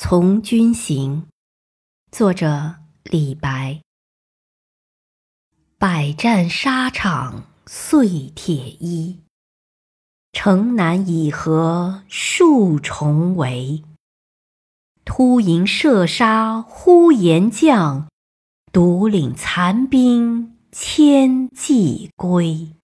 从军行，作者李白。百战沙场碎铁衣，城南已合数重围。突营射杀呼延将，独领残兵千骑归。